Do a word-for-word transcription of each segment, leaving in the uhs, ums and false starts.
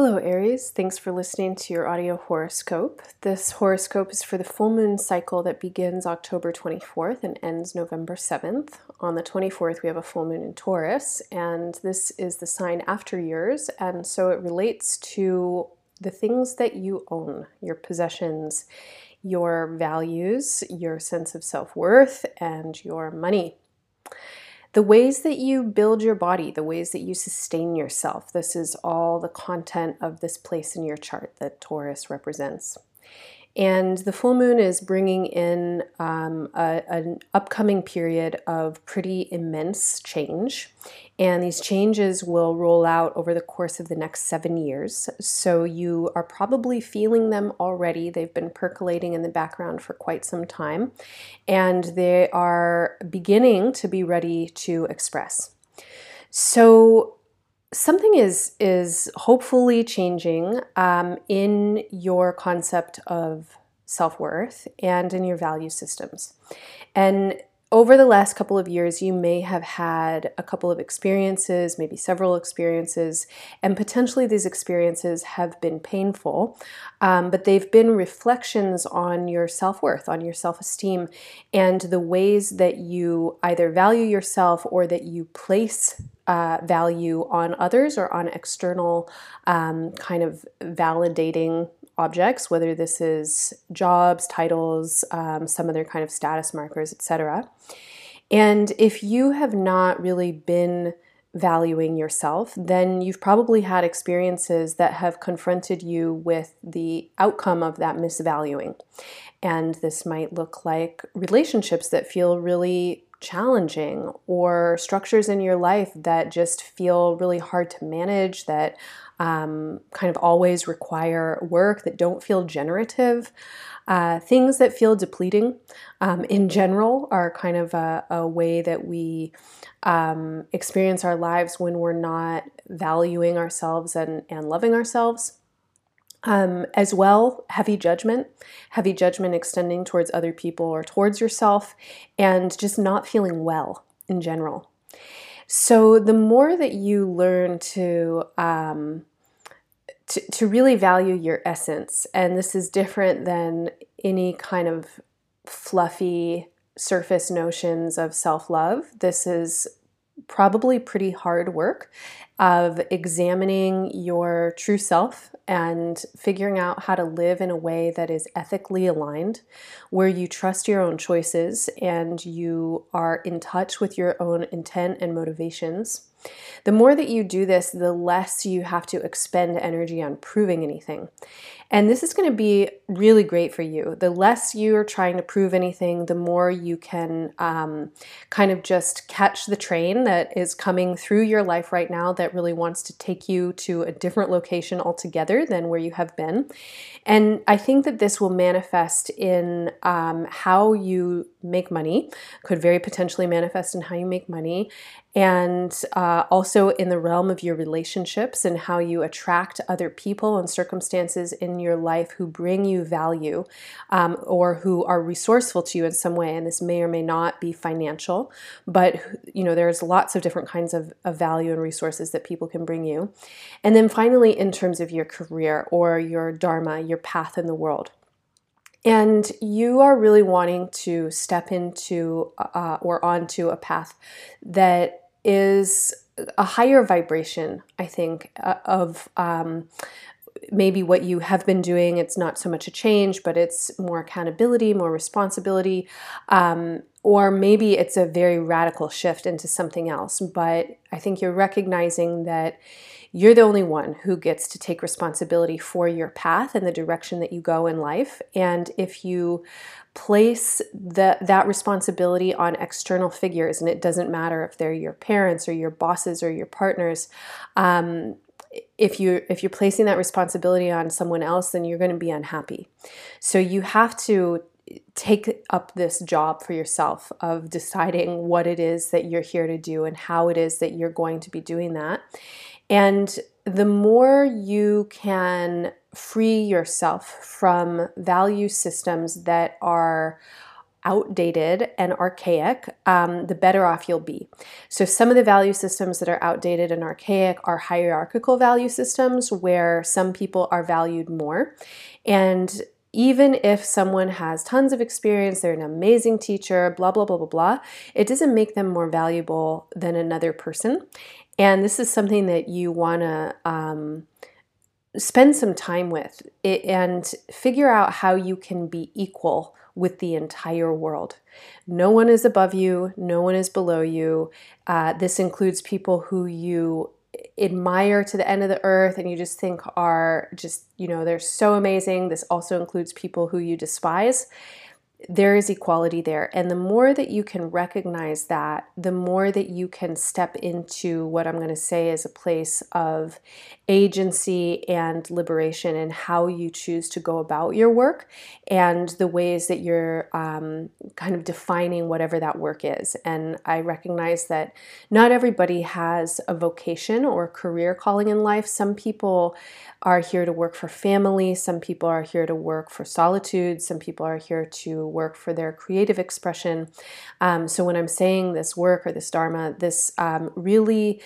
Hello Aries, thanks for listening to your audio horoscope. This horoscope is for the full moon cycle that begins October twenty-fourth and ends November seventh. On the twenty-fourth we have a full moon in Taurus, and this is the sign after yours, and so it relates to the things that you own, your possessions, your values, your sense of self-worth, and your money. The ways that you build your body, the ways that you sustain yourself, this is all the content of this place in your chart that Taurus represents. And the full moon is bringing in um, a, an upcoming period of pretty immense change. And these changes will roll out over the course of the next seven years. So you are probably feeling them already. They've been percolating in the background for quite some time. And they are beginning to be ready to express. So something is is hopefully changing um, in your concept of self-worth and in your value systems. And over the last couple of years, you may have had a couple of experiences, maybe several experiences, and potentially these experiences have been painful, um, but they've been reflections on your self-worth, on your self-esteem, and the ways that you either value yourself or that you place Uh, value on others or on external um, kind of validating objects, whether this is jobs, titles, um, some other kind of status markers, et cetera. And if you have not really been valuing yourself, then you've probably had experiences that have confronted you with the outcome of that misvaluing. And this might look like relationships that feel really challenging, or structures in your life that just feel really hard to manage, that um, kind of always require work, that don't feel generative. Uh, things that feel depleting um, in general are kind of a, a way that we um, experience our lives when we're not valuing ourselves and, and loving ourselves. Um, as well, heavy judgment, heavy judgment extending towards other people or towards yourself, and just not feeling well in general. So the more that you learn to, um, to, to really value your essence, and this is different than any kind of fluffy surface notions of self-love, this is probably pretty hard work of examining your true self and figuring out how to live in a way that is ethically aligned, where you trust your own choices and you are in touch with your own intent and motivations. The more that you do this, the less you have to expend energy on proving anything. And this is going to be really great for you. The less you're trying to prove anything, the more you can um, kind of just catch the train that is coming through your life right now that really wants to take you to a different location altogether than where you have been. And I think that this will manifest in um, how you make money, could very potentially manifest in how you make money, and uh, also in the realm of your relationships and how you attract other people and circumstances in your life who bring you value um, or who are resourceful to you in some way. And this may or may not be financial, but you know, there's lots of different kinds of, of value and resources that people can bring you. And then finally, in terms of your career or your dharma, your path in the world. And you are really wanting to step into uh, or onto a path that is a higher vibration, I think, uh, of um, maybe what you have been doing. It's not so much a change, but it's more accountability, more responsibility, um, or maybe it's a very radical shift into something else. But I think you're recognizing that you're the only one who gets to take responsibility for your path and the direction that you go in life. And if you place the, that responsibility on external figures, and it doesn't matter if they're your parents or your bosses or your partners, um, if you if you're placing that responsibility on someone else, then you're going to be unhappy. So you have to take up this job for yourself of deciding what it is that you're here to do and how it is that you're going to be doing that. And the more you can free yourself from value systems that are outdated and archaic, um, the better off you'll be. So some of the value systems that are outdated and archaic are hierarchical value systems where some people are valued more. And even if someone has tons of experience, they're an amazing teacher, blah, blah, blah, blah, blah, it doesn't make them more valuable than another person. And this is something that you want to um, spend some time with it and figure out how you can be equal with the entire world. No one is above you. No one is below you. Uh, this includes people who you admire to the end of the earth and you just think are just, you know, they're so amazing. This also includes people who you despise. There is equality there. And the more that you can recognize that, the more that you can step into what I'm going to say is a place of agency and liberation in how you choose to go about your work and the ways that you're um, kind of defining whatever that work is. And I recognize that not everybody has a vocation or career calling in life. Some people are here to work for family. Some people are here to work for solitude. Some people are here to work for their creative expression. Um, so when I'm saying this work or this dharma, this um, really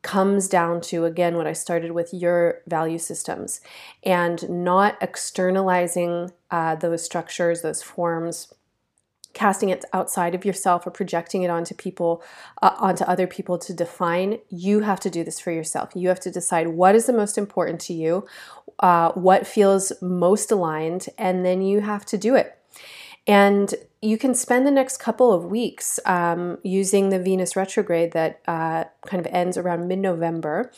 comes down to, again, what I started with, your value systems and not externalizing uh, those structures, those forms, casting it outside of yourself or projecting it onto people, uh, onto other people to define. You have to do this for yourself. You have to decide what is the most important to you, uh, what feels most aligned, and then you have to do it. And you can spend the next couple of weeks um, using the Venus retrograde that uh, kind of ends around mid-November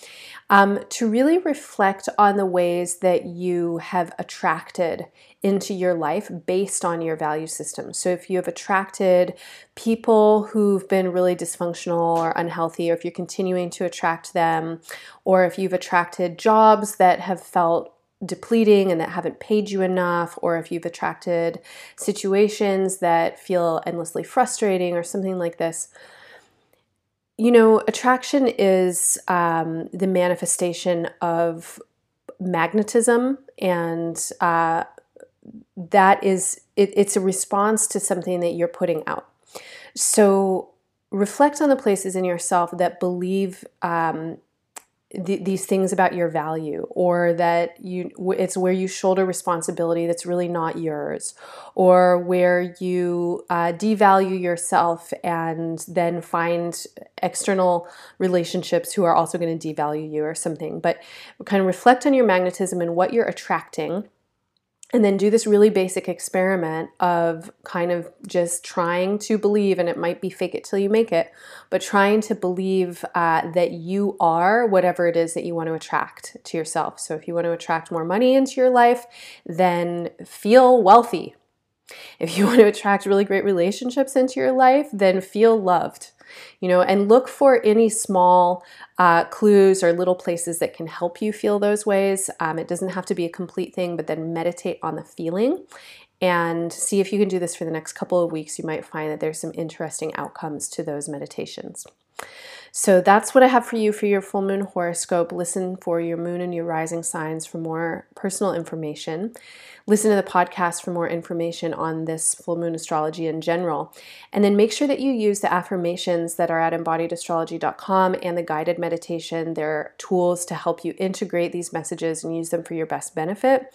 um, to really reflect on the ways that you have attracted into your life based on your value system. So if you have attracted people who've been really dysfunctional or unhealthy, or if you're continuing to attract them, or if you've attracted jobs that have felt depleting and that haven't paid you enough, or if you've attracted situations that feel endlessly frustrating or something like this. You know, attraction is um, the manifestation of magnetism, and uh, that is, it, it's a response to something that you're putting out. So reflect on the places in yourself that believe um, Th- these things about your value, or that you w- it's where you shoulder responsibility that's really not yours, or where you uh, devalue yourself and then find external relationships who are also going to devalue you or something. But kind of reflect on your magnetism and what you're attracting, and then do this really basic experiment of kind of just trying to believe, and it might be fake it till you make it, but trying to believe uh, that you are whatever it is that you want to attract to yourself. So if you want to attract more money into your life, then feel wealthy. If you want to attract really great relationships into your life, then feel loved. You know, and look for any small uh, clues or little places that can help you feel those ways. Um, it doesn't have to be a complete thing, but then meditate on the feeling and see if you can do this for the next couple of weeks. You might find that there's some interesting outcomes to those meditations. So that's what I have for you for your full moon horoscope. Listen for your moon and your rising signs for more personal information. Listen to the podcast for more information on this full moon astrology in general. And then make sure that you use the affirmations that are at embodied astrology dot com and the guided meditation. They're tools to help you integrate these messages and use them for your best benefit.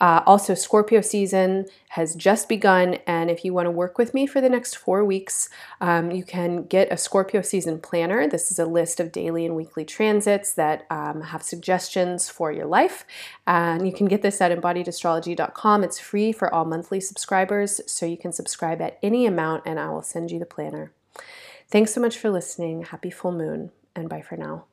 Uh, also, Scorpio season has just begun, and if you want to work with me for the next four weeks, um, you can get a Scorpio season planner. This is a list of daily and weekly transits that um, have suggestions for your life, and you can get this at embodied astrology dot com. It's free for all monthly subscribers, so you can subscribe at any amount, and I will send you the planner. Thanks so much for listening. Happy full moon, and bye for now.